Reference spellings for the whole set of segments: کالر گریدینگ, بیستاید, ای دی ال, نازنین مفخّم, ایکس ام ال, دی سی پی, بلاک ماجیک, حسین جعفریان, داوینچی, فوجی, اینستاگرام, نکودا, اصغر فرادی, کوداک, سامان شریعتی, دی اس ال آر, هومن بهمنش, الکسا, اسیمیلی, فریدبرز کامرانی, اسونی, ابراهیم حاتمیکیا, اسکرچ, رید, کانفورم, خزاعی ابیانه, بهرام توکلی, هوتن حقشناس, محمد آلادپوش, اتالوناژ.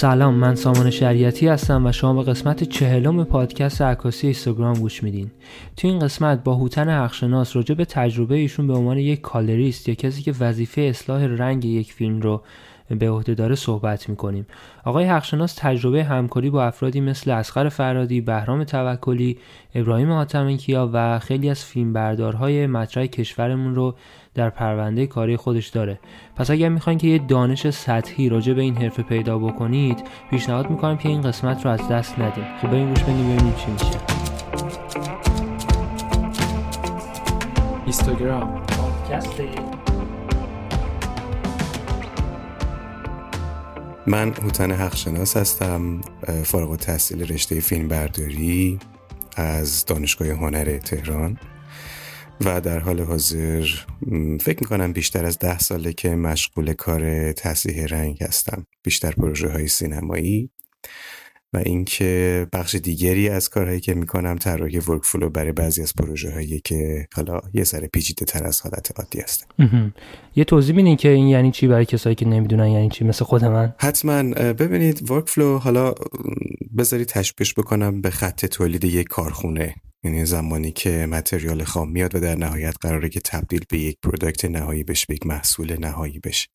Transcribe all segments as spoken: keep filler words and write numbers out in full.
سلام، من سامان شریعتی هستم و شما به قسمت چهلم پادکست عکاسی اینستاگرام گوش میدین. تو این قسمت با هوتن حقشناس راجع به تجربه ایشون به عنوان یک کالریست یا کسی که وظیفه اصلاح رنگ یک فیلم رو به عهده داره صحبت میکنیم. آقای حقشناس تجربه همکاری با افرادی مثل اصغر فرادی، بهرام توکلی، ابراهیم حاتمیکیا و خیلی از فیلمبردارهای مطرح کشورمون رو در پرونده کاری خودش داره. پس اگر میخواین که یه دانش سطحی راجع به این حرفه پیدا بکنید، پیشنهاد میکنم که این قسمت رو از دست ندید. خب بریم گوش بدیم ببینیم چی میشه. اینستاگرام پادکست. من هوتن حقشناس هستم، فارغ التحصیل رشته فیلمبرداری از دانشگاه هنر تهران و در حال حاضر فکر میکنم بیشتر از ده ساله که مشغول کار تصحیح رنگ هستم، بیشتر پروژه های سینمایی و اینکه بخش دیگری از کارهایی که میکنم طراحی ورکفلو برای بعضی از پروژه هایی که حالا یه سر پیچیده تر از حالت عادی هستن. یه توضیح بدین که این یعنی چی برای کسایی که نمیدونن یعنی چی، مثل خود من؟ حتما. ببینید، ورکفلو حالا بذاری تشبیهش بکنم به خط تولید یک کارخونه، یعنی زمانی که متریال خام میاد و در نهایت قراره که تبدیل به یک پروداکت نهایی بشه، به یک محصول نهایی بشه.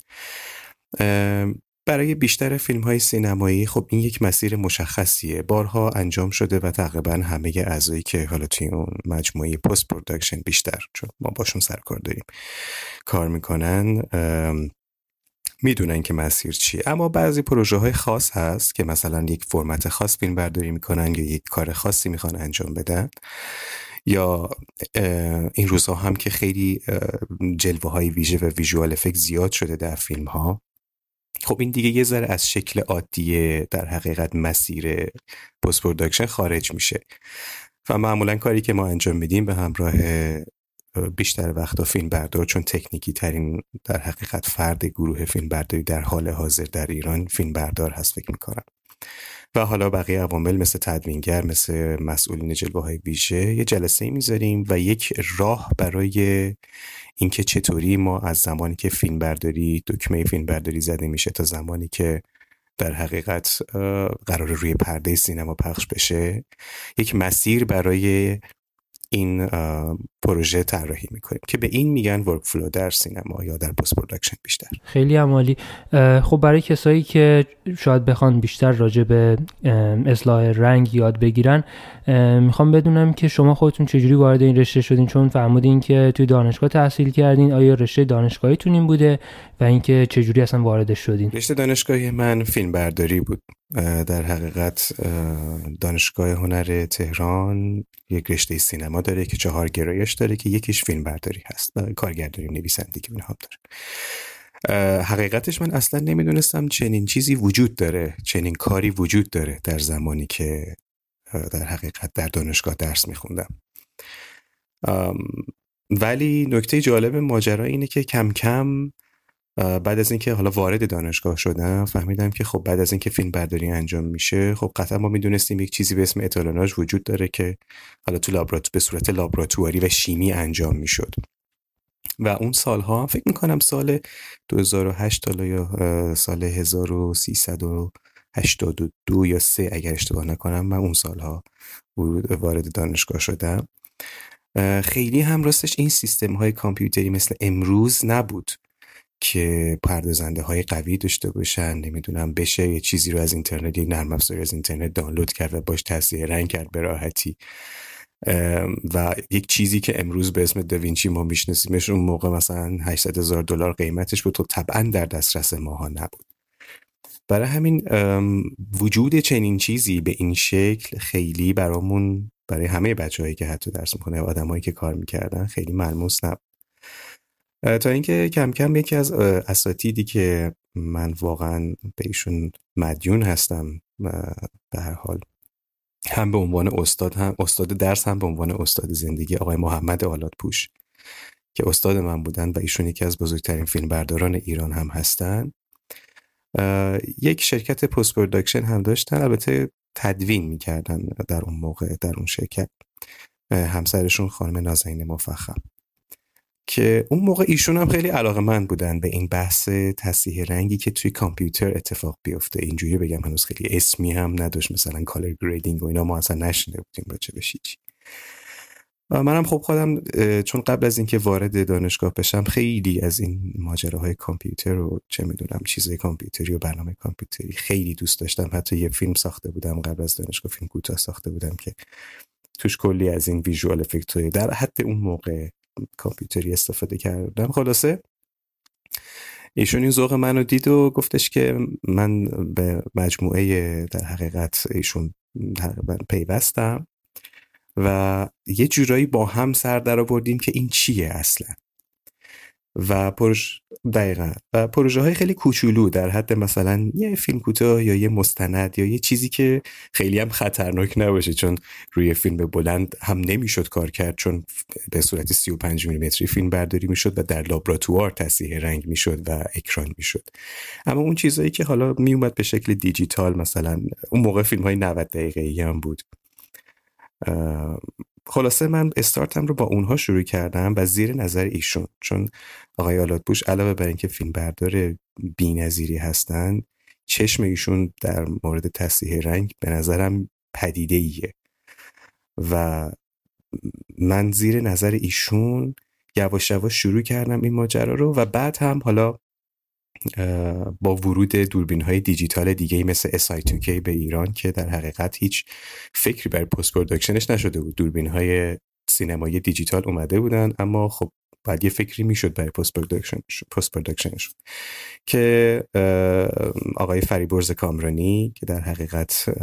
برای بیشتر فیلم‌های سینمایی خب این یک مسیر مشخصیه، بارها انجام شده و تقریباً همه اعضایی که حالا توی اون مجموعه پست پروداکشن بیشتر چون ما باشون سرکار داریم کار میکنن میدونن که مسیر چیه. اما بعضی پروژه های خاص هست که مثلا یک فرمت خاص فیلم برداری میکنن یا یک کار خاصی میخوان انجام بدن، یا این روزها هم که خیلی جلوه های ویژه و ویژوال افکت زیاد شده در فیلم ها، خب این دیگه یه ذره از شکل عادیه در حقیقت مسیر پست پروداکشن خارج میشه و معمولا کاری که ما انجام میدیم به همراه بیشتر وقتا فیلم بردار، چون تکنیکی ترین در حقیقت فرد گروه فیلم برداری در حال حاضر در ایران فیلم بردار هست فکر میکنم، و حالا بقیه عوامل مثل تدوینگر، مثل مسئولین جلوه‌های ویژه، یه جلسه میذاریم و یک راه برای اینکه چطوری ما از زمانی که فیلم برداری دکمه فیلم برداری زده میشه تا زمانی که در حقیقت قرار روی پرده سینما پخش بشه یک مسیر برای این پروژه طراحی میکنیم که به این میگن ورکفلو در سینما یا در پست پروداکشن بیشتر. خیلی عالی. خب برای کسایی که شاید بخوان بیشتر راجع به اصلاح رنگ یاد بگیرن، میخوام بدونم که شما خودتون چجوری وارد این رشته شدین، چون فرمودین که توی دانشگاه تحصیل کردین. آیا رشته دانشگاهیتون این بوده و اینکه چجوری اصلا وارد شدین؟ رشته دانشگاهی من فیلمبرداری بود. در حقیقت دانشگاه هنر تهران یک رشته سینما داره که چهار گرایش داره که یکیش فیلم برداری هست و کارگردانی و نویسندگی اونها داره. حقیقتش من اصلا نمیدونستم چنین چیزی وجود داره، چنین کاری وجود داره در زمانی که در حقیقت در دانشگاه درس میخوندم. ولی نکته جالب ماجرا اینه که کم کم بعد از اینکه حالا وارد دانشگاه شدم فهمیدم که خب بعد از اینکه فیلم برداری انجام میشه، خب قطعا ما میدونستیم یک چیزی به اسم اتالوناژ وجود داره که حالا تو لابراتوار به صورت لابراتواری و شیمی انجام میشد و اون سالها هم فکر میکنم سال دو هزار و هشت تا یا سال هزار و سیصد و هشتاد و دو یا سه اگر اشتباه نکنم من اون سالها وارد دانشگاه شدم. خیلی هم راستش این سیستم های کامپیوتری مثل امروز نبود که پردازنده های قوی داشته باشن، نمیدونم بشه یه چیزی رو از اینترنت، یه نرم افزاری از اینترنت دانلود کرد و باش تصحیح رنگ کرد به راحتی و یک چیزی که امروز به اسم داوینچی ما میشناسیمش اون موقع مثلا هشتصد هزار دلار قیمتش بود و طبعا در دسترس ماها نبود. برای همین وجود چنین چیزی به این شکل خیلی برامون، برای همه بچه‌هایی که حتی درس می‌خونه و آدمایی که کار می‌کردن خیلی ملموس نبود، تا اینکه کم کم یکی از اساتیدی که من واقعا به ایشون مدیون هستم به هر حال، هم به عنوان استاد هم استاد درس هم به عنوان استاد زندگی، آقای محمد آلادپوش که استاد من بودن و ایشون یکی از بزرگترین فیلمبرداران ایران هم هستن، یک شرکت پست پروداکشن هم داشتن، البته تدوین میکردن در اون موقع در اون شرکت، همسرشون خانم نازنین مفخّم. که اون موقع ایشون هم خیلی علاقه‌مند بودن به این بحث تصحیح رنگی که توی کامپیوتر اتفاق بیفته. اینجوری بگم هنوز خیلی اسمی هم نداشت، مثلا کالر گریدینگ و اینا ما اصلا نشنیده بودیم با چه بشی چی. منم خب خودم چون قبل از اینکه وارد دانشگاه بشم خیلی از این ماجراهای کامپیوتر و چه میدونم چیزای کامپیوتری و برنامه کامپیوتری خیلی دوست داشتم. حتی یه فیلم ساخته بودم قبل از دانشگاه، فیلم کوتاه ساخته بودم که توش کلی از این ویژوال افکت‌های در حد اون موقع کامپیوتری استفاده کردم. خلاصه ایشون این ذوق منو دید و گفتش که من به مجموعه در حقیقت ایشون تقریبا پیوستم و یه جورایی با هم سر در آوردیم که این چیه اصلا و پروژه دقیقاً و پروژه های خیلی کوچولو در حد مثلا یه فیلم کوتاه یا یه مستند یا یه چیزی که خیلی هم خطرناک نباشه، چون روی فیلم بلند هم نمیشد کار کرد، چون به صورت سی و پنج میلیمتری فیلم برداری میشد و در لابراتوار تصحیح رنگ میشد و اکران میشد. اما اون چیزایی که حالا میومد به شکل دیجیتال، مثلا اون موقع فیلم های نود دقیقه‌ای هم بود. خلاصه من استارتم رو با اونها شروع کردم و زیر نظر ایشون، چون آقای آلادپوش علاوه بر اینکه فیلم بردار بی‌نظیری هستن، چشم ایشون در مورد تصحیح رنگ به نظرم پدیده‌ایه و من زیر نظر ایشون یواش یواش شروع کردم این ماجرا رو و بعد هم حالا با ورود دوربین‌های دیجیتال دیگه مثل اس آی تو کی به ایران که در حقیقت هیچ فکری برای پست پروداکشنش نشده بود، دوربین‌های سینمایی دیجیتال اومده بودن اما خب بعد یه فکری میشد برای پست پروداکشن پست پروداکشنش که آقای فریدبرز کامرانی که در حقیقت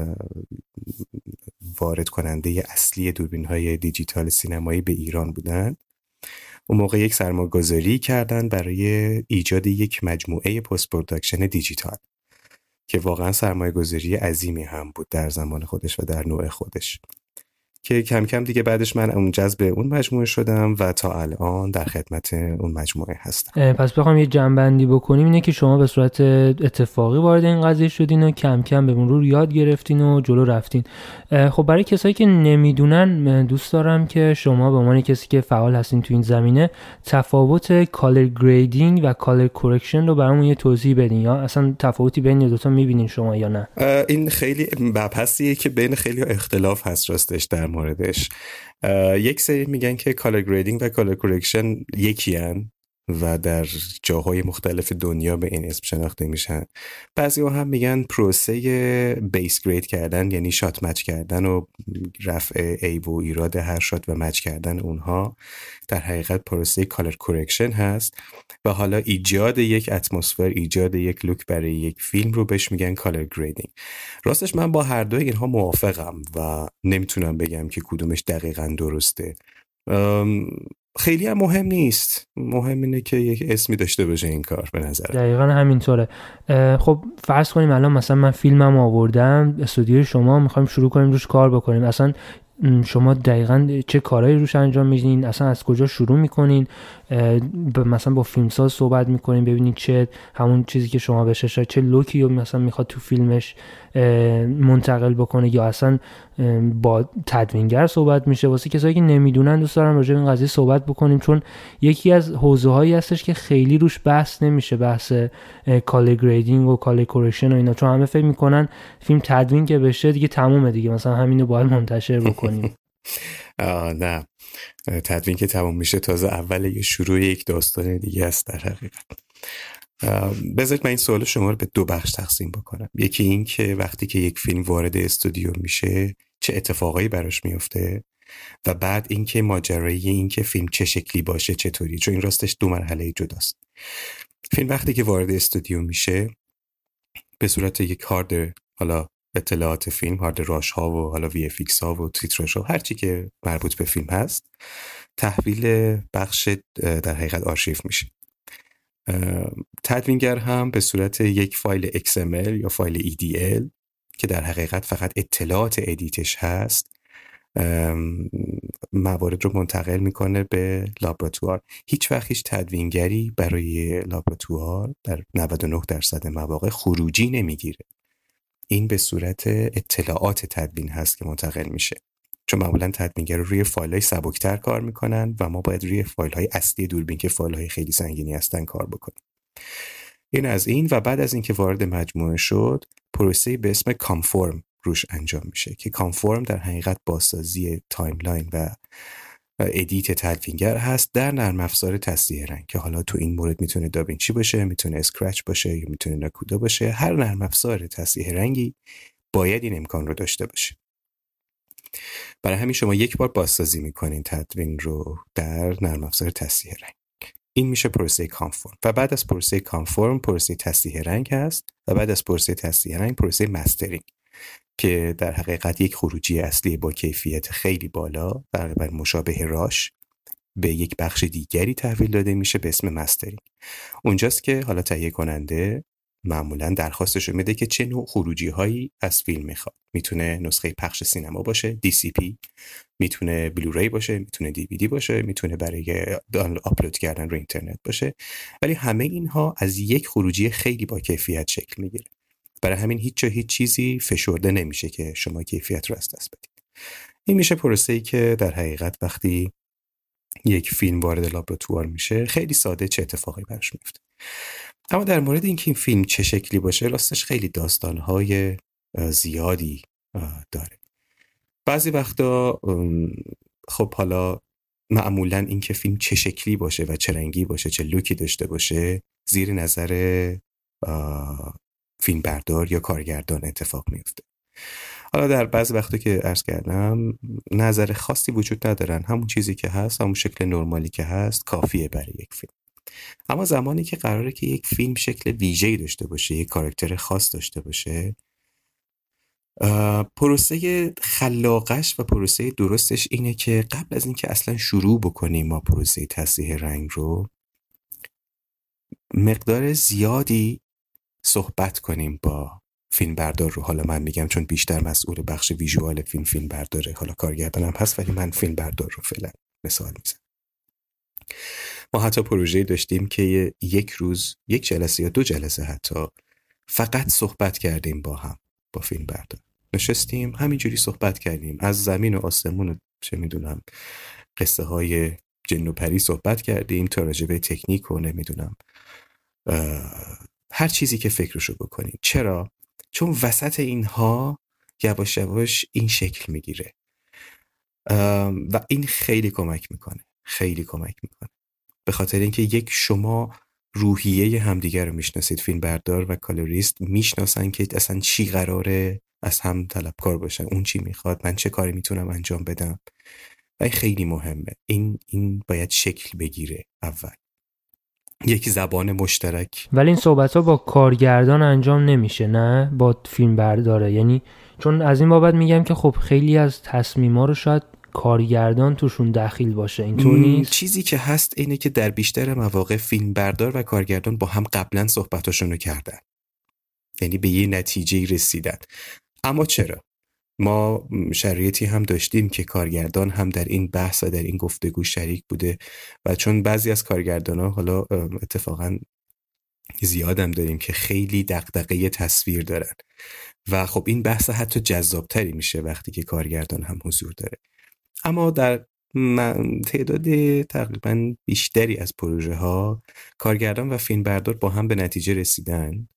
وارد کننده اصلی دوربین‌های دیجیتال سینمایی به ایران بودن، اون موقع یک سرمایه‌گذاری کردن برای ایجاد یک مجموعه پست پروداکشن دیجیتال که واقعا سرمایه‌گذاری عظیمی هم بود در زمان خودش و در نوع خودش، که کم کم دیگه بعدش من اون جذب اون مجموعه شدم و تا الان در خدمت اون مجموعه هستم. پس بخوام یه جنبندی بکنیم، اینه که شما به صورت اتفاقی وارد این قضیه شدین و کم کم به اون رو یاد گرفتین و جلو رفتین. خب برای کسایی که نمیدونن، دوست دارم که شما به عنوان کسی که فعال هستین تو این زمینه تفاوت کالر گریدینگ و کالر کورکشن رو برامون یه توضیح بدین، یا اصلا تفاوتی بین دو تا می‌بینین شما یا نه؟ این خیلی بحثیه که بین خیلی اختلاف هست راستش در موردش. یک سری میگن که کالر گریدینگ و کالر کورکشن یکیان و در جاهای مختلف دنیا به این اسم شناخته میشن. بعضی هم میگن پروسه بیس گرید کردن، یعنی شات مچ کردن و رفع عیب و ایراد هر شات و مچ کردن اونها، در حقیقت پروسه کالر کورکشن هست و حالا ایجاد یک اتمسفر، ایجاد یک لوک برای یک فیلم رو بهش میگن کالر گریدینگ. راستش من با هر دوی اینها موافقم و نمیتونم بگم که کدومش دقیقاً درسته. خیلی هم مهم نیست، مهم اینه که یک اسمی داشته باشه این کار. به نظر دقیقاً همینطوره. خب فرض کنیم الان مثلا من فیلمم آوردم استودیو شما، میخوایم شروع کنیم روش کار بکنیم، اصلا شما دقیقاً چه کارهایی روش انجام میدین؟ اصلا از کجا شروع میکنین؟ مثلا با فیلمساز صحبت میکنین ببینین چه همون چیزی که شما بهش اشاره، چه لوکی رو مثلا میخواد تو فیلمش منتقل بکنه، یا اصلا با تدوینگر صحبت میشه؟ واسه کسایی که نمیدونن دوست دارم راجع به این قضیه صحبت بکنیم، چون یکی از حوزه‌هایی هستش که خیلی روش بحث نمیشه، بحث کالر گریدینگ و کالر کورکشن و اینا، چون همه فکر میکنن فیلم تدوین که بشه دیگه تمومه، دیگه مثلا همینو باید منتشر بکنیم. آه نه، تدوین که تموم میشه تازه اول یه شروع یک داستان دیگه است در حقیقت. بذارید من این سوال شما رو به دو بخش تقسیم بکنم. یکی این که وقتی که یک فیلم وارد استودیو میشه چه اتفاقایی براش میفته، و بعد اینکه ماجرای این که فیلم چه شکلی باشه چطوری، چون این راستش دو مرحله جداست. فیلم وقتی که وارد استودیو میشه به صورت یک هارد، حالا اطلاعات فیلم، هارد راش ها و حالا وی اف ایکس ها و تیتراژ ها، هر چی که مربوط به فیلم هست، تحویل بخش در حقیقت آرشیو میشه. تدوینگر هم به صورت یک فایل ایکس ام ال یا فایل ای دی ال که در حقیقت فقط اطلاعات ادیتش هست، موارد رو منتقل میکنه به لابراتوار. هیچ وقت هیچ تدوینگری برای لابراتوار در نود و نه درصد مواقع خروجی نمیگیره. این به صورت اطلاعات تدوین هست که منتقل میشه، چون معمولا تدوینگرا روی فایل‌های سبک‌تر کار میکنن و ما باید روی فایل‌های اصلی دوربین که فایل‌های خیلی سنگینی هستن کار بکنیم. این از این. و بعد از اینکه وارد مجموعه شد، پروسه‌ای به اسم کانفورم روش انجام میشه که کانفورم در حقیقت بازسازی تایملاین و ادیت تدوینگر هست در نرم افزار تصحیح رنگ، که حالا تو این مورد میتونه داوینچی باشه، میتونه اسکرچ باشه، یا میتونه نکودا باشه. هر نرم افزار تصحیح رنگی باید این امکان رو داشته باشه. برای همین شما یک بار بازسازی میکنین تدوین رو در نرم افزار تصحیح رنگ. این میشه پروسه کانفورم. و بعد از پروسه کانفورم پروسه تصحیح رنگ هست و بعد از پروسه تصحیح رنگ پروسه مسترینگ، که در حقیقت یک خروجی اصلی با کیفیت خیلی بالا تقریبا مشابه راش به یک بخش دیگری تحویل داده میشه به اسم مسترینگ. اونجاست که حالا تهیه کننده معمولا درخواستش رو میده که چه نوع خروجی هایی از فیلم میخواد. میتونه نسخه پخش سینما باشه، دی سی پی، میتونه بلوری باشه، میتونه دیویدی باشه، میتونه برای آپلود کردن روی اینترنت باشه، ولی همه اینها از یک خروجی خیلی با کیفیت شکل میگیره. برای همین هیچ جا هیچ چیزی فشرده نمیشه که شما کیفیت رو از دست بدید. این میشه پروسه‌ای که در حقیقت وقتی یک فیلم وارد لابراتوار میشه خیلی ساده چه اتفاقی براش میفته. اما در مورد اینکه این فیلم چه شکلی باشه، راستش خیلی داستان‌های زیادی داره. بعضی وقتا خب حالا معمولاً اینکه فیلم چه شکلی باشه و چه رنگی باشه، چه لوکی داشته باشه، زیر نظر فیلم بردار یا کارگردان اتفاق میفته. حالا در بعضی وقتا که عرض کردم نظر خاصی وجود ندارن، همون چیزی که هست، همون شکل نرمالی که هست کافیه برای یک فیلم. اما زمانی که قراره که یک فیلم شکل ویژه‌ای داشته باشه، یک کاراکتر خاص داشته باشه، پروسه خلاقش و پروسه درستش اینه که قبل از اینکه اصلا شروع بکنیم ما پروسه تصحیح رنگ رو، مقدار زیادی صحبت کنیم با فیلم بردار رو. حالا من میگم چون بیشتر مسئول بخش ویژوال فیلم فیلم برداره، حالا کارگردانم هست ولی من فیلم بردار رو فعلا مثال میزنم. ما حتی پروژه‌ای داشتیم که یک روز، یک جلسه یا دو جلسه حتی، فقط صحبت کردیم با هم، با فیلم بردار نشستیم همینجوری صحبت کردیم، از زمین و آسمون و چه میدونم قصه های جن و پری صحبت کردیم تا راجع به تکنیک و نمیدونم هر چیزی که فکرشو بکنیم. چرا؟ چون وسط اینها یواش یواش این شکل میگیره و این خیلی کمک میکنه، خیلی کمک میکنه به خاطر اینکه یک، شما روحیه همدیگر رو میشناسید، فیلم بردار و کالریست میشناسن که اصلا چی قراره از هم طلبکار باشن، اون چی میخواد، من چه کاری میتونم انجام بدم. و این خیلی مهمه، این این باید شکل بگیره اول، یک زبان مشترک. ولی این صحبت‌ها با کارگردان انجام نمیشه، نه با فیلم برداره. یعنی چون از این بابت میگم که خب خیلی از تصمیم‌ها رو شاید کارگردان توشون دخیل باشه، اینطور نیست. چیزی که هست اینه که در بیشتر مواقع فیلم بردار و کارگردان با هم قبلا صحبتاشون رو کردن، یعنی به یه نتیجه رسیدن. اما چرا؟ ما شرایطی هم داشتیم که کارگردان هم در این بحث و در این گفتگو شریک بوده، و چون بعضی از کارگردان ها حالا اتفاقا زیادم داریم که خیلی دغدغه تصویر دارن و خب این بحث حتی جذابتری میشه وقتی که کارگردان هم حضور داره. اما در تعداد تقریبا بیشتری از پروژه ها کارگردان و فیلم بردار با هم به نتیجه رسیدن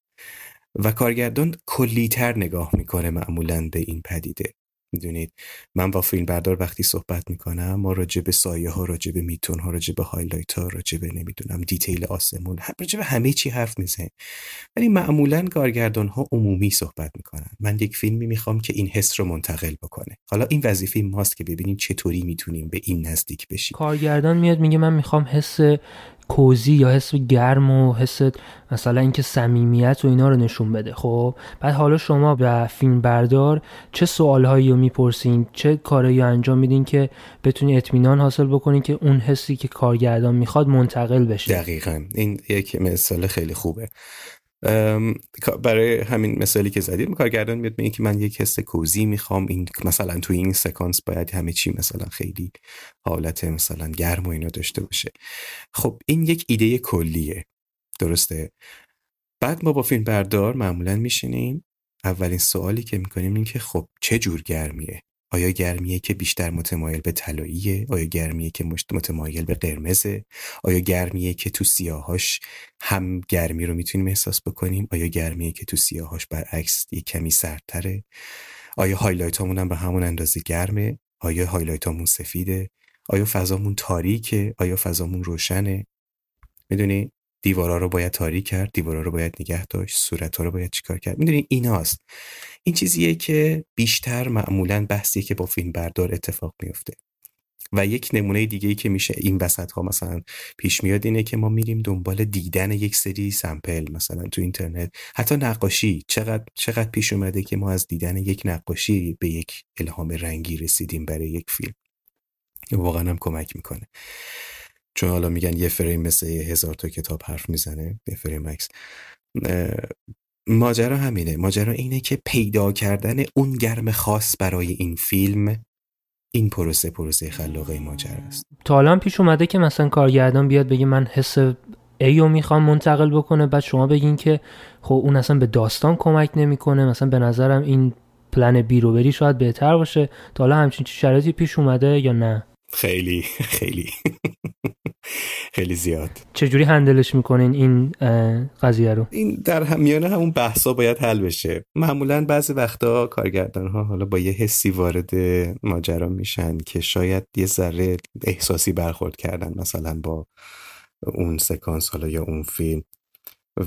و کارگردان کلیتر نگاه میکنه معمولاً به این پدیده. میدونید من با فیلم بردار وقتی صحبت میکنم، ما راجع به سایه ها، راجع به میتون ها، راجع به هایلایت ها، راجع به نمیدونم دیتیل آسمون، راجع به همه چی حرف میزنیم، ولی معمولاً کارگردان ها عمومی صحبت میکنن. من یک فیلمی میخوام که این حس رو منتقل بکنه، حالا این وظیفه ماست که ببینیم چطوری میتونیم به این نزدیک بشیم. کارگردان میاد میگه من میخوام حس کوزی یا حس گرم و حس مثلا اینکه صمیمیت و اینا رو نشون بده. خب بعد حالا شما به فیلم بردار چه سوالهایی رو میپرسین، چه کارهایی انجام میدین که بتونی اطمینان حاصل بکنین که اون حسی که کارگردان میخواد منتقل بشه؟ دقیقاً این یک مثال خیلی خوبه. برای همین مثالی که زدیم، کارگردان میاد میگه که من یک حس کوزی میخوام، این مثلا تو این سکانس باید همه چی مثلا خیلی حالت مثلا گرم و اینا داشته باشه. خب این یک ایده کلیه، درسته؟ بعد ما با فیلم بردار معمولا میشینیم، اولین سوالی که میکنیم این که خب چه جور گرمیه؟ آیا گرمیه که بیشتر متمایل به طلاییه؟ آیا گرمیه که متمایل به قرمزه؟ آیا گرمیه که تو سیاهاش هم گرمی رو میتونیم احساس بکنیم؟ آیا گرمیه که تو سیاهاش برعکس یه کمی سردتره؟ آیا هایلایت هامون هم به همون اندازه گرمه؟ آیا هایلایت هامون سفیده؟ آیا فضامون تاریکه؟ آیا فضامون روشنه؟ میدونی؟ دیوارا رو باید تاریک کرد، دیوارا رو باید نگه داشت، صورت‌ها رو باید چیکار کرد. می‌دونید ایناست. این چیزیه که بیشتر معمولاً بحثیه که با فیلمبردار اتفاق میفته. و یک نمونه دیگه‌ای که میشه این وسط‌ها مثلا پیش میاد اینه که ما میریم دنبال دیدن یک سری سامپل مثلا تو اینترنت، حتی نقاشی، چقدر چقدر پیش اومده که ما از دیدن یک نقاشی به یک الهام رنگی رسیدیم برای یک فیلم. واقعاً هم کمک می‌کنه. چون حالا میگن یه فریم مثل یه هزار تا کتاب حرف میزنه، یه فریم اکس. ماجرا همینه، ماجرا اینه که پیدا کردن اون گرم خاص برای این فیلم، این پروسه پروسه خلاقه ماجرا است. تا الان پیش اومده که مثلا کارگردان بیاد بگه من حس ایو میخوام منتقل بکنه، بعد شما بگین که خب اون اصلا به داستان کمک نمیکنه، مثلا به نظرم این پلن بی رو بری شاید بهتر باشه. تا الان همچین شرایطی پیش اومده یا نه؟ خیلی خیلی خیلی زیاد. چجوری هندلش میکنین این قضیه رو؟ این در هم میانه همون بحثا باید حل بشه. معمولا بعضی وقتا کارگردان ها حالا با یه حسی وارد ماجرا میشن که شاید یه ذره احساسی برخورد کردن مثلا با اون سکانس حالا یا اون فیلم،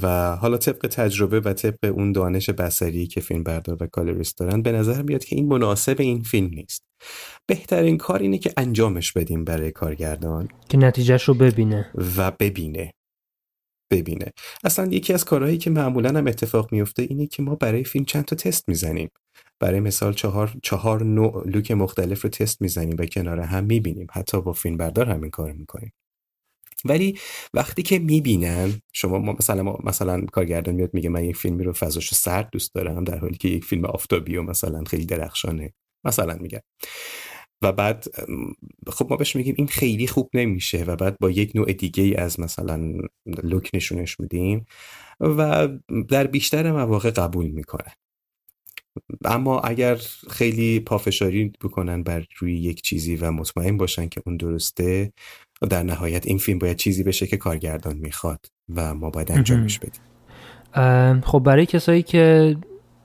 و حالا طبق تجربه و طبق اون دانش بصری که فیلم بردار و کالریست دارن به نظر میاد که این مناسب این فیلم نیست. بهترین کار اینه که انجامش بدیم برای کارگردان که نتیجهش رو ببینه و ببینه ببینه اصلا یکی از کارهایی که معمولا هم اتفاق میفته اینه که ما برای فیلم چند تا تست میزنیم. برای مثال چهار چهار نوع لوک مختلف رو تست میزنیم و کنار هم میبینیم. حتی با فیلم بردار همین کارو میکنیم. ولی وقتی که میبینن شما مثلا مثلا کارگردان میاد میگه من یک فیلمی رو فضاشو سرد دوست دارم، در حالی که یک فیلم آفتابی و مثلا خیلی درخشانه مثلا میگه، و بعد خب ما بهش میگیم این خیلی خوب نمیشه و بعد با یک نوع دیگه از مثلا لوک نشونش میدیم و در بیشتر مواقع قبول میکنن. اما اگر خیلی پافشاری بکنن بر روی یک چیزی و مطمئن باشن که اون درسته، در نهایت این فیلم باید چیزی بشه که کارگردان میخواد و ما باید انجامش بدیم. خب برای کسایی که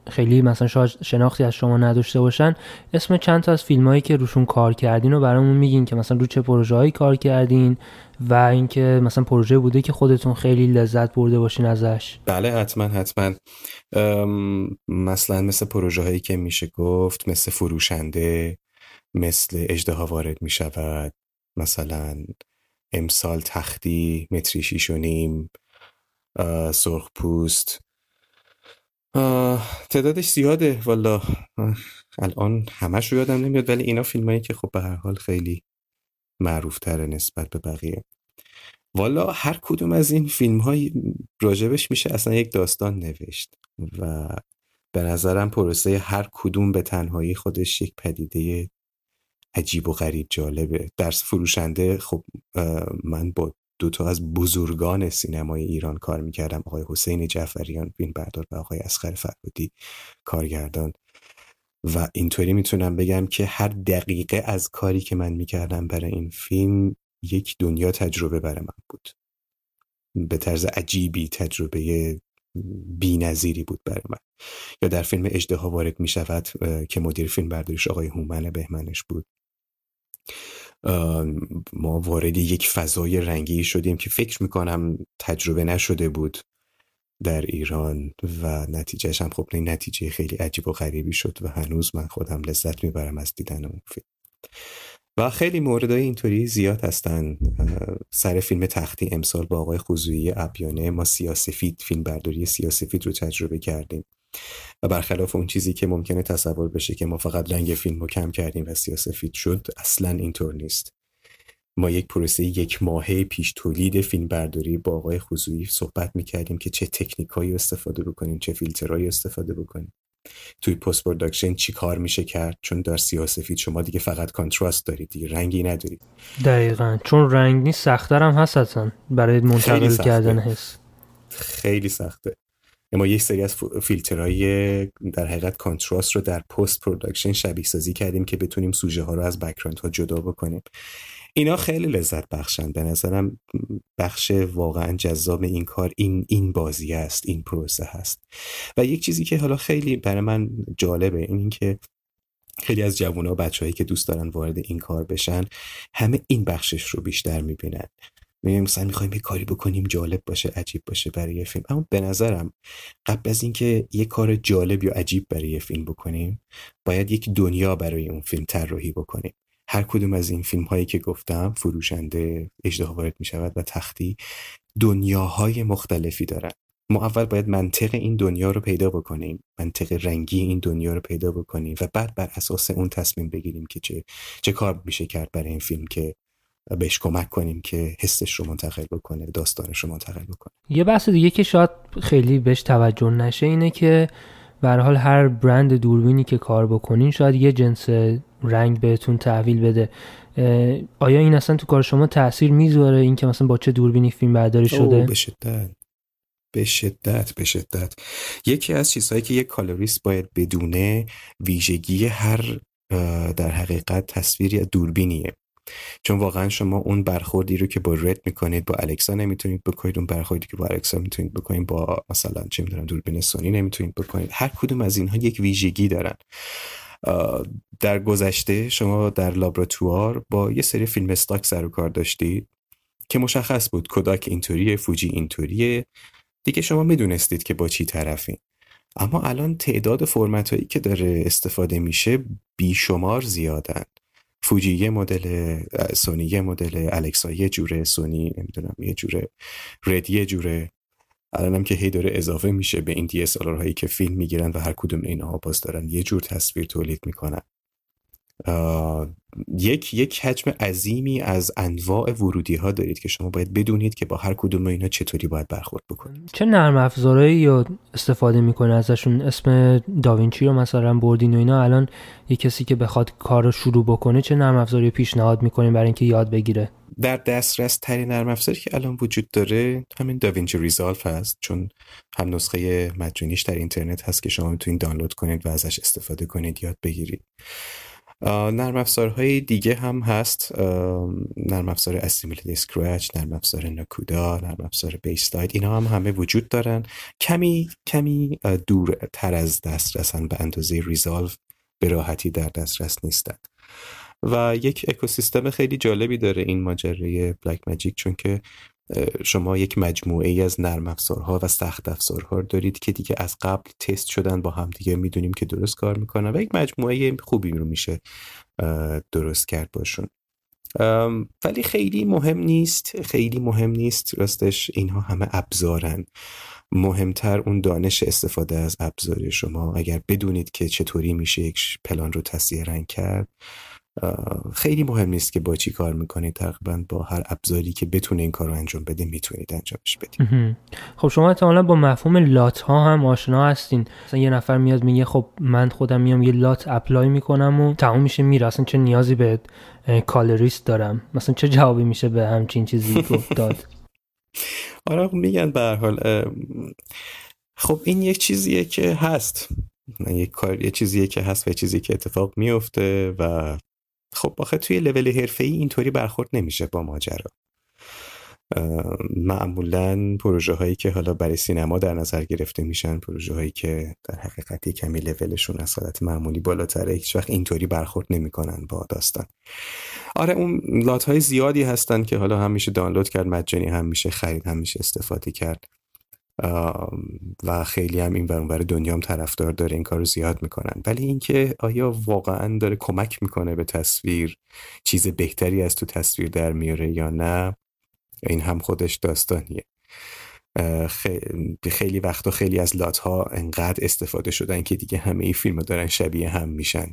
خیلی مثلا شاید شناختی از شما نداشته باشن، اسم چند تا از فیلمایی که روشون کار کردین رو برامون میگین که مثلا رو چه پروژه‌هایی کار کردین و اینکه مثلا پروژه بوده که خودتون خیلی لذت برده باشین ازش؟ بله حتما حتما. مثلا مثل پروژه‌هایی که میشه گفت مثل فروشنده، مثل اژدها وارد میشود، مثلا امسال تختی، متری شیش و نیم، سرخ پوست. تعدادش زیاده والا، الان همش رو یادم نمیاد، ولی اینا فیلمایی که خب به هر حال خیلی معروفتره نسبت به بقیه. والا هر کدوم از این فیلم های راجبش میشه اصلا یک داستان نوشت و به نظرم پروسه هر کدوم به تنهایی خودش یک پدیده عجیب و غریب جالبه. درس فروشنده خب من با دوتا از بزرگان سینمای ایران کار میکردم، آقای حسین جعفریان فیلمبردار و آقای اصغر فرادی کارگردان، و اینطوری میتونم بگم که هر دقیقه از کاری که من میکردم برای این فیلم یک دنیا تجربه برای من بود. به طرز عجیبی تجربه بی نظیری بود برای من. یا در فیلم اژدها وارد می شود که مدیر فیلم بردارش آقای هومن بهمنش بود، ما وارد یک فضای رنگی شدیم که فکر می کنم تجربه نشده بود در ایران و نتیجهش هم خب این نتیجه خیلی عجیب و غریبی شد و هنوز من خودم لذت می برم از دیدن اون فیلم. و خیلی موردای اینطوری زیاد هستن. سر فیلم تختی امسال با آقای خزاعی ابیانه ما سیاسفید، فیلم برداری سیاسفید رو تجربه کردیم و برخلاف اون چیزی که ممکنه تصور بشه که ما فقط رنگ فیلم رو کم کردیم و سیاسفید شد، اصلا اینطور نیست. ما یک پروسه یک ماهه پیش تولید فیلم برداری با آقای خزاعی صحبت میکردیم که چه تکنیکایی استفاده بکنیم، چه فیلترایی استفاده بکنیم، توی پست پروداکشن چی کار میشه کرد، چون در سیاه‌وسفید شما دیگه فقط کانتراست دارید، دیگه رنگی ندارید. دقیقاً، چون رنگ نیست سخت‌تر هم هست اصلا برای منتقل کردن حس. خیلی سخته. اما یک سری از فیلترهای در حقیقت کانتراست رو در پست پروداکشن شبیه سازی کردیم که بتونیم سوژه ها رو از بک‌گراند ها جدا بکنیم. اینا خیلی لذت بخشن به نظرم. بخش واقعا جذاب این کار این این بازی است، این پروسه هست. و یک چیزی که حالا خیلی برای من جالبه این که خیلی از جوونا و بچه‌هایی که دوست دارن وارد این کار بشن همه این بخشش رو بیشتر می‌بینن. میگم مثلا می‌خوایم یه کاری بکنیم جالب باشه، عجیب باشه برای یه فیلم. اما به نظرم قبل از اینکه یه کار جالب یا عجیب برای یه فیلم بکنیم، باید یک دنیا برای اون فیلم طراحی بکنیم. هر کدوم از این فیلم‌هایی که گفتم، فروشنده، اژدها وارد می‌شود و تختی، دنیاهای مختلفی دارن. ما اول باید منطق این دنیا رو پیدا بکنیم، منطق رنگی این دنیا رو پیدا بکنیم و بعد بر اساس اون تصمیم بگیریم که چه چه کار میشه کرد برای این فیلم که بهش کمک کنیم که حسش رو منتقل بکنه، داستانش رو منتقل بکنه. یه بحث دیگه که شاید خیلی بهش توجه نشه اینه که به هر حال هر برند دوربینی که کار بکنین شاید یه جنس رنگ بهتون تحویل بده. آیا این اصلا تو کار شما تاثیر میذاره این که مثلا با چه دوربینی فیلم برداری شده؟ به شدت به شدت به شدت یکی از چیزهایی که یک کالوریست باید بدونه ویژگی هر در حقیقت تصویری از دوربینیه، چون واقعا شما اون برخوردی رو که با رید میکنید با الکسا نمیتونید بکنید، اون برخوردی که با الکسا میتونید بکنید با مثلا چه میدونم دوربین اسونی نمیتونید بکنید. هر کدوم از اینها یک ویژگی دارن. در گذشته شما در لابراتوار با یه سری فیلم استاک سر و کار داشتید که مشخص بود کوداک اینطوریه، فوجی اینطوریه، دیگه شما میدونستید که با چی طرفین. اما الان تعداد فرمت هایی که داره استفاده میشه بیشمار زیادن. فوجی یه مدل، سونی یه مدل، الکسا یه جوره، سونی نمیدونم یه جوره، رید یه جوره. الانم که هی داره اضافه میشه به این دی اس ال آر هایی که فیلم میگیرن و هر کدوم اینها باز دارن یه جور تصویر تولید میکنن. یک یک حجم عظیمی از انواع ورودی ها دارید که شما باید بدونید که با هر کدوم اینا چطوری باید برخورد بکنید. چه نرم افزارهایی یا استفاده میکنه ازشون؟ اسم داوینچی رو مثلا بردین و اینا. الان یک کسی که بخواد کار رو شروع بکنه چه نرم افزاری پیشنهاد میکنین برای اینکه یاد بگیره؟ در دسترس ترین نرم افزاری که الان وجود داره همین داوینچی ریزالو هست، چون هم نسخه مجانیش در اینترنت هست که شما میتونید دانلود کنید و ازش استفاده کنید، یاد بگیرید. نرم افزارهای دیگه هم هست، نرم افزار اسیمیلی، اسکرچ، نرم افزار نکودا، نرم افزار بیستاید، اینا هم همه وجود دارن. کمی کمی دورتر از دسترسن، به اندازه ریزالو به راحتی در دسترس نیستن. و یک اکوسیستم خیلی جالبی داره این ماجرای بلاک ماجیک، چون که شما یک مجموعه ای از نرم افزارها و سخت افزارها دارید که دیگه از قبل تست شدن با هم دیگه، میدونیم که درست کار میکنن و یک مجموعه خوبی رو میشه درست کرد باشون. ولی خیلی مهم نیست، خیلی مهم نیست راستش. اینها همه ابزارن. مهمتر اون دانش استفاده از ابزار شما. اگر بدونید که چطوری میشه یک پلان رو تصحیح رنگ کرد، خیلی مهم نیست که با چی کار میکنید، تقریبا با هر ابزاری که بتونه این کار رو انجام بده میتونید انجامش بدید. خب شما احتمالا با مفهوم لات ها هم آشنا هستین. مثلا یه نفر میاد میگه خب من خودم میام یه لات اپلای میکنم و تموم میشه میره، اصلا چه نیازی به کالریست دارم؟ مثلا چه جوابی میشه به همچین چیزی داد؟ آره میگن به هر حال خب این یک چیزیه که هست، یک کار یه چیزیه که هست و یه چیزی که اتفاق میفته و خب آخه توی لول حرفه‌ای اینطوری برخورد نمیشه با ماجرا. معمولاً پروژه هایی که حالا برای سینما در نظر گرفته میشن، پروژه هایی که در حقیقت کمی لولشون از حالت معمولی بالاتره، هیچ وقت اینطوری برخورد نمیکنن با داستان. آره اون لات های زیادی هستن که حالا هم میشه دانلود کرد مجانی، هم میشه خرید، هم میشه استفاده کرد و خیلی هم این برون برای دنیا هم طرفدار داره، این کار رو زیاد میکنن. ولی اینکه آیا واقعا داره کمک میکنه به تصویر، چیز بهتری از تو تصویر در میاره یا نه، این هم خودش داستانیه. خیلی وقتا خیلی از لات ها انقدر استفاده شدن که دیگه همه این فیلم دارن شبیه هم میشن.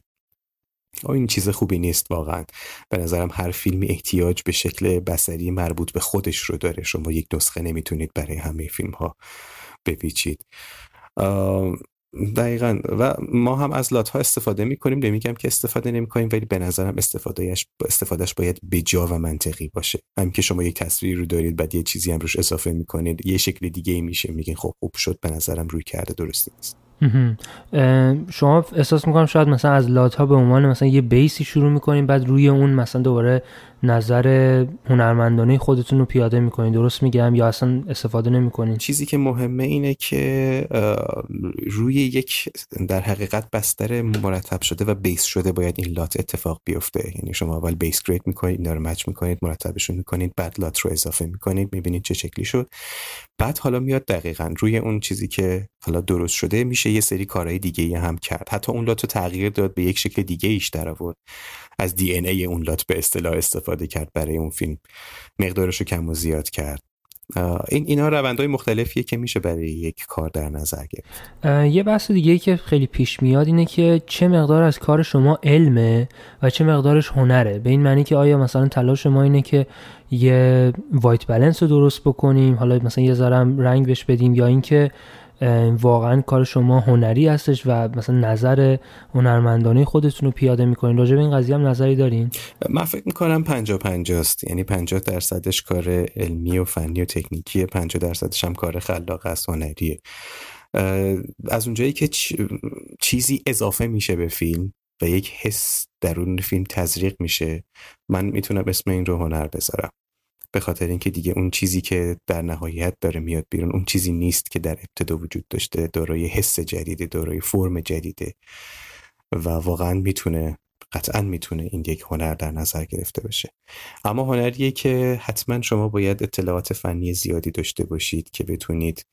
این چیز خوبی نیست واقعا. به نظرم هر فیلمی احتیاج به شکل بصری مربوط به خودش رو داره. شما یک نسخه نمیتونید برای همه فیلم ها بپیچید. دقیقاً. و ما هم از لات‌ها استفاده می‌کنیم، نمی‌گم که استفاده نمی‌کنیم، ولی به نظرم استفادهش استفادهش باید بجا و منطقی باشه. همین که شما یک تصویری رو دارید بعد یه چیزی هم روش اضافه می‌کنید یه شکل دیگه میشه، میگین خب خوب شد، به نظرم روی کرده درست نیست. شما احساس می‌کنم شاید مثلا از لات‌ها به عنوان مثلا یه بیسی شروع می‌کنین، بعد روی اون مثلا دوباره نظر هنرمندانه خودتون رو پیاده می‌کنین، درست میگم؟ یا اصلا استفاده نمی‌کنین؟ چیزی که مهمه اینه که روی یک در حقیقت بستر مرتب شده و بیس شده باید این لات اتفاق بیفته. یعنی شما اول بیس کریت می‌کنید، اینا رو مچ می‌کنید، مرتبشون می‌کنید، بعد لات رو اضافه می‌کنید، می‌بینید چه شکلی شد. بعد حالا میاد دقیقاً روی اون چیزی که حالا درست شده میشه یه سری کارهای دیگه‌ای هم کرد. حتی اون لات رو تغییر داد، به یک شکل دیگه‌ایش درآورد. از دی ان ای اون لات به اصطلاح استفاده کرد برای اون فیلم، مقدارش رو کم و زیاد کرد. این اینا روندهای مختلفیه که میشه برای یک کار در نظر گرفت. یه بحث دیگه که خیلی پیش میاد اینه که چه مقدار از کار شما علمه و چه مقدارش هنره. به این معنی که آیا مثلا تلاش ما اینه که یه وایت بالانس رو درست بکنیم، حالا مثلا یه ذره رنگ بهش بدیم، یا اینکه واقعا کار شما هنری هستش و مثلا نظر هنرمندانه خودتون رو پیاده میکنین؟ راجع به این قضیه هم نظری دارین؟ من فکر میکنم پنجاه پنجاه است. یعنی پنجاه درصدش کار علمی و فنی و تکنیکیه، پنجاه درصدش هم کار خلاق است، هنریه. از اونجایی که چیزی اضافه میشه به فیلم و یک حس درون فیلم تزریق میشه، من میتونم اسم این رو هنر بذارم، به خاطر اینکه دیگه اون چیزی که در نهایت داره میاد بیرون اون چیزی نیست که در ابتدا وجود داشته، دارای حس جدیده، دارای فرم جدیده و واقعا میتونه، قطعا میتونه این یک هنر در نظر گرفته بشه. اما هنریه که حتما شما باید اطلاعات فنی زیادی داشته باشید که بتونید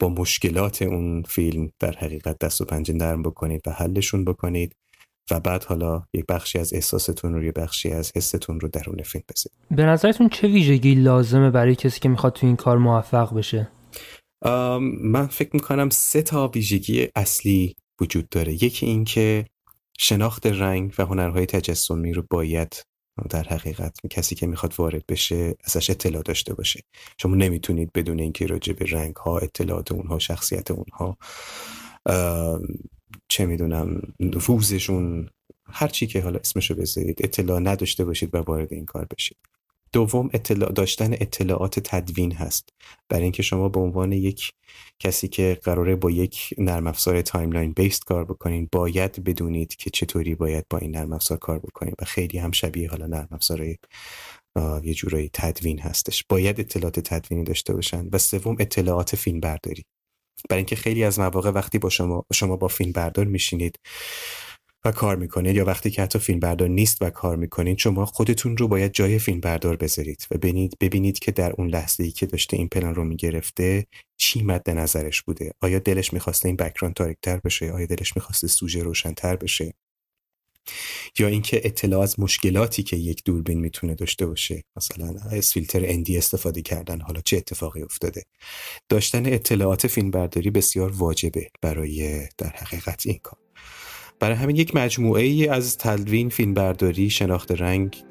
با مشکلات اون فیلم در حقیقت دست و پنجه نرم بکنید و حلشون بکنید و بعد حالا یک بخشی از احساستون رو، یک بخشی از حستون رو درون فیلم بذارید. به نظرتون چه ویژگی لازمه برای کسی که میخواد تو این کار موفق بشه؟ من فکر میکنم سه تا ویژگی اصلی وجود داره. یکی این که شناخت رنگ و هنرهای تجسمی رو باید در حقیقت کسی که میخواد وارد بشه ازش اطلاع داشته باشه. شما نمیتونید بدون اینکه راجع به رنگ‌ها، اطلاعات اونها، شخصیت اونها، چه میدونم نفوذشون، هر چی که حالا اسمشو بذارید، اطلاع نداشته باشید و وارد این کار بشید. دوم، اطلاع داشتن اطلاعات تدوین هست، برای اینکه شما به عنوان یک کسی که قراره با یک نرم افزار تایملاین بیسد کار بکنین باید بدونید که چطوری باید با این نرم افزار کار بکنین و خیلی هم شبیه حالا نرم افزارهای یه جورایی تدوین هستش، باید اطلاعات تدوینی داشته باشن. و سوم، اطلاعات فیلم برداری، برای اینکه خیلی از مواقع وقتی با شما شما با فیلم بردار میشینید و کار میکنید یا وقتی که حتی فیلم بردار نیست و کار میکنید، شما خودتون رو باید جای فیلم بردار بذارید و ببینید ببینید که در اون لحظه‌ای که داشته این پلان رو میگرفته چی مد نظرش بوده. آیا دلش میخواسته این بک‌گراند تاریک‌تر بشه؟ آیا دلش میخواسته سوژه روشن‌تر بشه؟ یا اینکه اطلاع از مشکلاتی که یک دوربین میتونه داشته باشه، مثلا از فیلتر اندی استفاده کردن، حالا چه اتفاقی افتاده. داشتن اطلاعات فیلمبرداری بسیار واجبه برای در حقیقت این کار. برای همین یک مجموعه ای از تدوین، فیلمبرداری، شناخت رنگ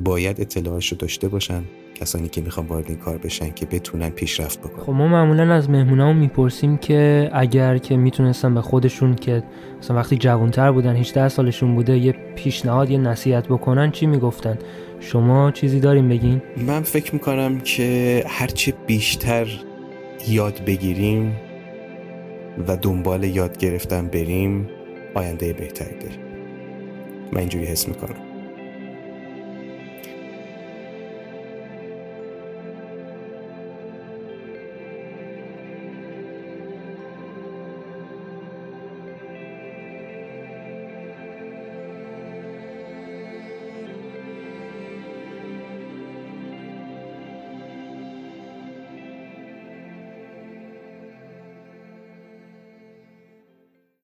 باید اطلاعاتشو داشته باشن کسانی که میخوان وارد این کار بشن که بتونن پیشرفت بکنن. خب ما معمولا از مهمونامون میپرسیم که اگر که میتونستن به خودشون که مثلا وقتی جوانتر بودن، هجده سالشون بوده، یه پیشنهاد، یه نصیحت بکنن، چی میگفتن؟ شما چیزی دارین بگین؟ من فکر میکنم که هرچه بیشتر یاد بگیریم و دنبال یاد گرفتن بریم، آینده بهتری داریم. من اینجوری حس میکنم.